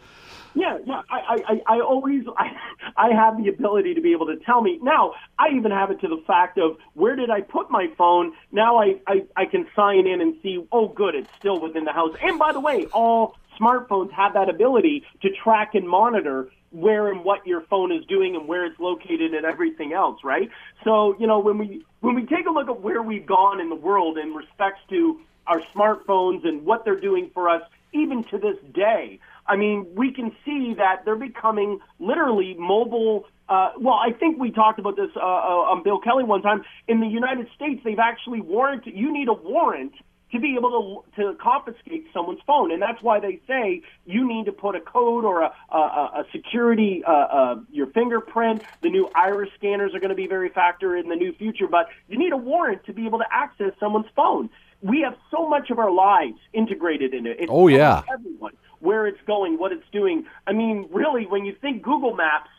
Yeah, yeah. I, I, I always I, I have the ability to be able to tell me. Now, I even have it to the fact of where did I put my phone? Now I, I, I can sign in and see, oh, good, it's still within the house. And by the way, all smartphones have that ability to track and monitor where and what your phone is doing and where it's located and everything else, right? So, you know, when we when we take a look at where we've gone in the world in respects to our smartphones and what they're doing for us, even to this day, I mean, we can see that they're becoming literally mobile. Uh, well, I think we talked about this uh, on Bill Kelly one time. In the United States, they've actually warranted, you need a warrant to be able to to confiscate someone's phone. And that's why they say you need to put a code or a, a, a security, uh, uh, your fingerprint. The new iris scanners are going to be very factor in the new future, but you need a warrant to be able to access someone's phone. We have so much of our lives integrated in it. It's oh, yeah. Everyone, where it's going, what it's doing. I mean, really, when you think Google Maps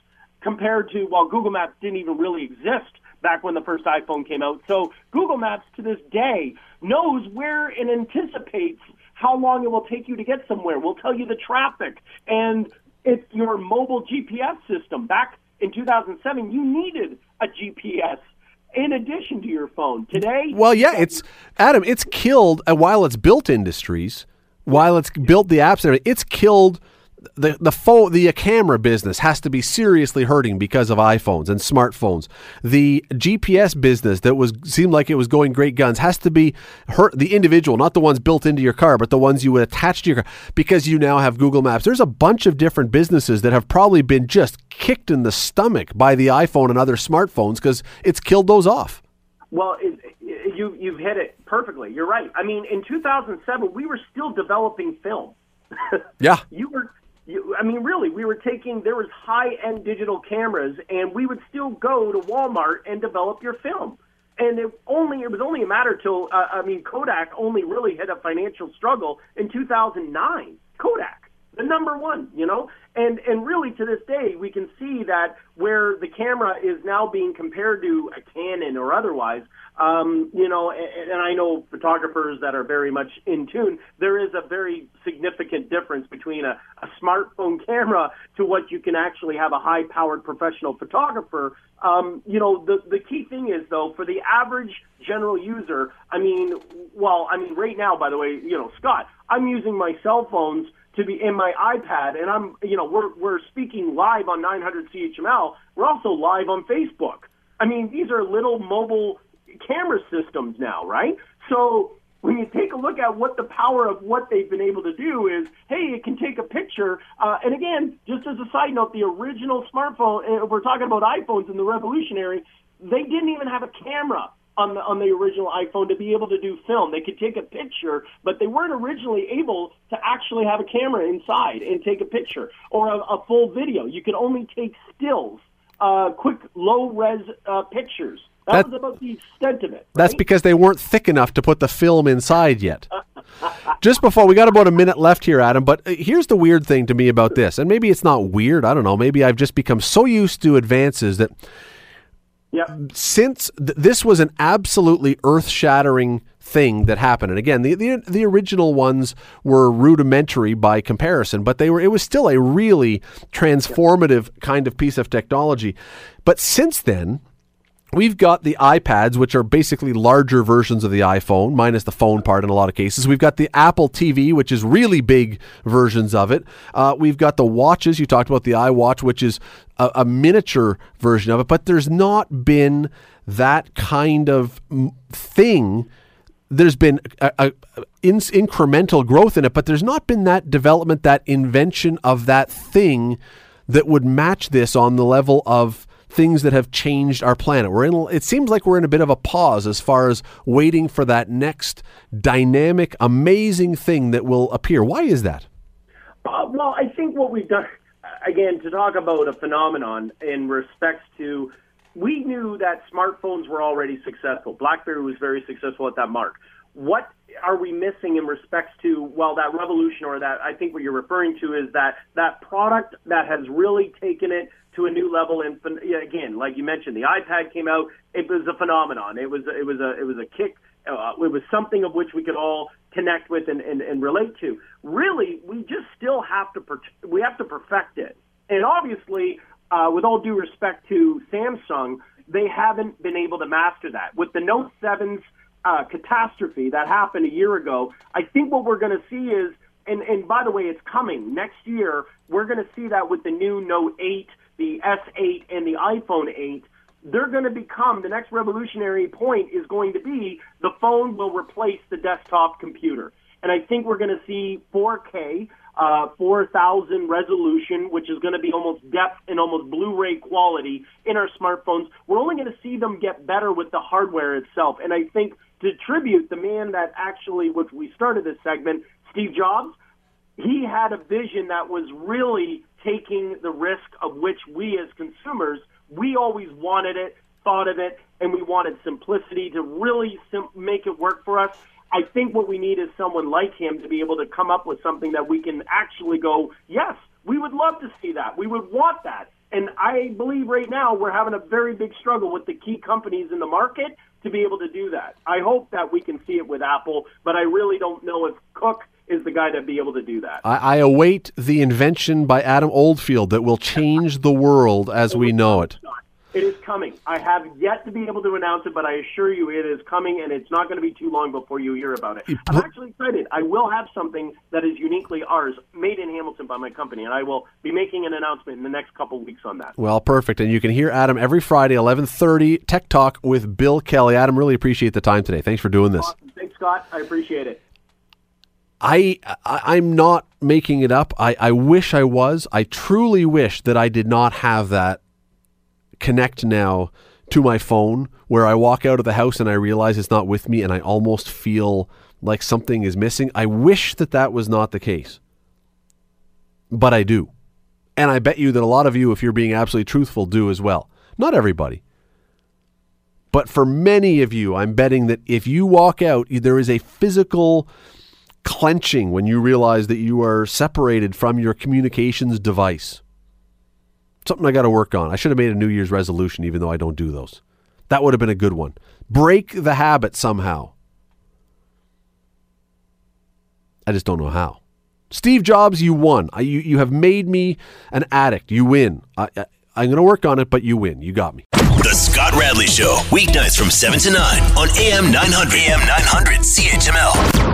compared to, well, Google Maps didn't even really exist back when the first iPhone came out. So Google Maps to this day knows where and anticipates how long it will take you to get somewhere. We'll tell you the traffic. And it's your mobile G P S system. Back in two thousand seven, you needed a G P S in addition to your phone. Today... Well, yeah, it's... Adam, it's killed, uh, while it's built industries, while it's built the apps and everything, it's killed... The the phone, the camera business has to be seriously hurting because of iPhones and smartphones. The G P S business that was seemed like it was going great guns has to be hurt. The individual, not the ones built into your car, but the ones you would attach to your car, because you now have Google Maps. There's a bunch of different businesses that have probably been just kicked in the stomach by the iPhone and other smartphones because it's killed those off. Well, it, it, you you've hit it perfectly. You're right. I mean, in two thousand seven, we were still developing film. Yeah, you were. You, I mean, really, we were taking, there was high-end digital cameras, and we would still go to Walmart and develop your film. And it only it was only a matter till, uh, I mean, Kodak only really hit a financial struggle in two thousand nine. Kodak, the number one, you know? And, and really, to this day, we can see that where the camera is now being compared to a Canon or otherwise, um, you know, and, and I know photographers that are very much in tune, there is a very significant difference between a, a smartphone camera to what you can actually have a high-powered professional photographer. Um, you know, the, the key thing is, though, for the average general user, I mean, well, I mean, right now, by the way, you know, Scott, I'm using my cell phones to be in my iPad, and I'm, you know, we're, we're speaking live on nine hundred C H M L. We're also live on Facebook. I mean, these are little mobile camera systems now, right? So when you take a look at what the power of what they've been able to do is, hey, it can take a picture. Uh, and again, just as a side note, the original smartphone, we're talking about iPhones and the revolutionary, they didn't even have a camera on the, on the original iPhone to be able to do film. They could take a picture, but they weren't originally able to actually have a camera inside and take a picture or a, a full video. You could only take stills, uh, quick, low-res uh, pictures. That, that was about the extent of it. Right? That's because they weren't thick enough to put the film inside yet. Just before, we got about a minute left here, Adam, but here's the weird thing to me about this, and maybe it's not weird, I don't know, maybe I've just become so used to advances that yep. since th- this was an absolutely earth-shattering thing that happened, and again, the, the the original ones were rudimentary by comparison, but they were it was still a really transformative yep. kind of piece of technology. But since then, we've got the iPads, which are basically larger versions of the iPhone, minus the phone part in a lot of cases. We've got the Apple T V, which is really big versions of it. Uh, we've got the watches. You talked about the iWatch, which is a, a miniature version of it. But there's not been that kind of thing. There's been a, a, a in, incremental growth in it, but there's not been that development, that invention of that thing that would match this on the level of things that have changed our planet. We're in, it seems like we're in a bit of a pause as far as waiting for that next dynamic, amazing thing that will appear. Why is that? Uh, well, I think what we've done, again, to talk about a phenomenon in respects to, we knew that smartphones were already successful. BlackBerry was very successful at that mark. What are we missing in respects to, well, that revolution or that, I think what you're referring to is that that product that has really taken it to a new level. And again, like you mentioned, the iPad came out. It was a phenomenon. It was it was a it was a kick. Uh, it was something of which we could all connect with and, and, and relate to. Really, we just still have to per- we have to perfect it. And obviously, uh, with all due respect to Samsung, they haven't been able to master that. With the Note seven's uh, catastrophe that happened a year ago, I think what we're going to see is, and, and by the way, it's coming next year, we're going to see that with the new Note eight, the S eight, and the iPhone eight. They're going to become, the next revolutionary point is going to be the phone will replace the desktop computer. And I think we're going to see four K, uh, four thousand resolution, which is going to be almost depth and almost Blu-ray quality in our smartphones. We're only going to see them get better with the hardware itself. And I think to tribute the man that actually, which we started this segment, Steve Jobs, he had a vision that was really taking the risk of which we as consumers, we always wanted it, thought of it, and we wanted simplicity to really sim- make it work for us. I think what we need is someone like him to be able to come up with something that we can actually go, yes, we would love to see that. We would want that. And I believe right now we're having a very big struggle with the key companies in the market to be able to do that. I hope that we can see it with Apple, but I really don't know if Cook is the guy to be able to do that. I, I await the invention by Adam Oldfield that will change the world as we know it. It is coming. I have yet to be able to announce it, but I assure you it is coming, and it's not going to be too long before you hear about it. I'm actually excited. I will have something that is uniquely ours, made in Hamilton by my company, and I will be making an announcement in the next couple weeks on that. Well, perfect. And you can hear Adam every Friday, eleven thirty, Tech Talk with Bill Kelly. Adam, really appreciate the time today. Thanks for doing this. Awesome. Thanks, Scott. I appreciate it. I, I, I'm not making it up. I, I wish I was. I truly wish that I did not have that connect now to my phone where I walk out of the house and I realize it's not with me and I almost feel like something is missing. I wish that that was not the case, but I do. And I bet you that a lot of you, if you're being absolutely truthful, do as well. Not everybody. But for many of you, I'm betting that if you walk out, there is a physical clenching when you realize that you are separated from your communications device. Something I got to work on. I should have made a New Year's resolution, even though I don't do those. That would have been a good one. Break the habit somehow. I just don't know how. Steve Jobs, you won. I, you, you have made me an addict. You win. I, I, I'm going to work on it, but you win. You got me. The Scott Radley Show, weeknights from seven to nine on A M nine hundred. A M nine hundred C H M L.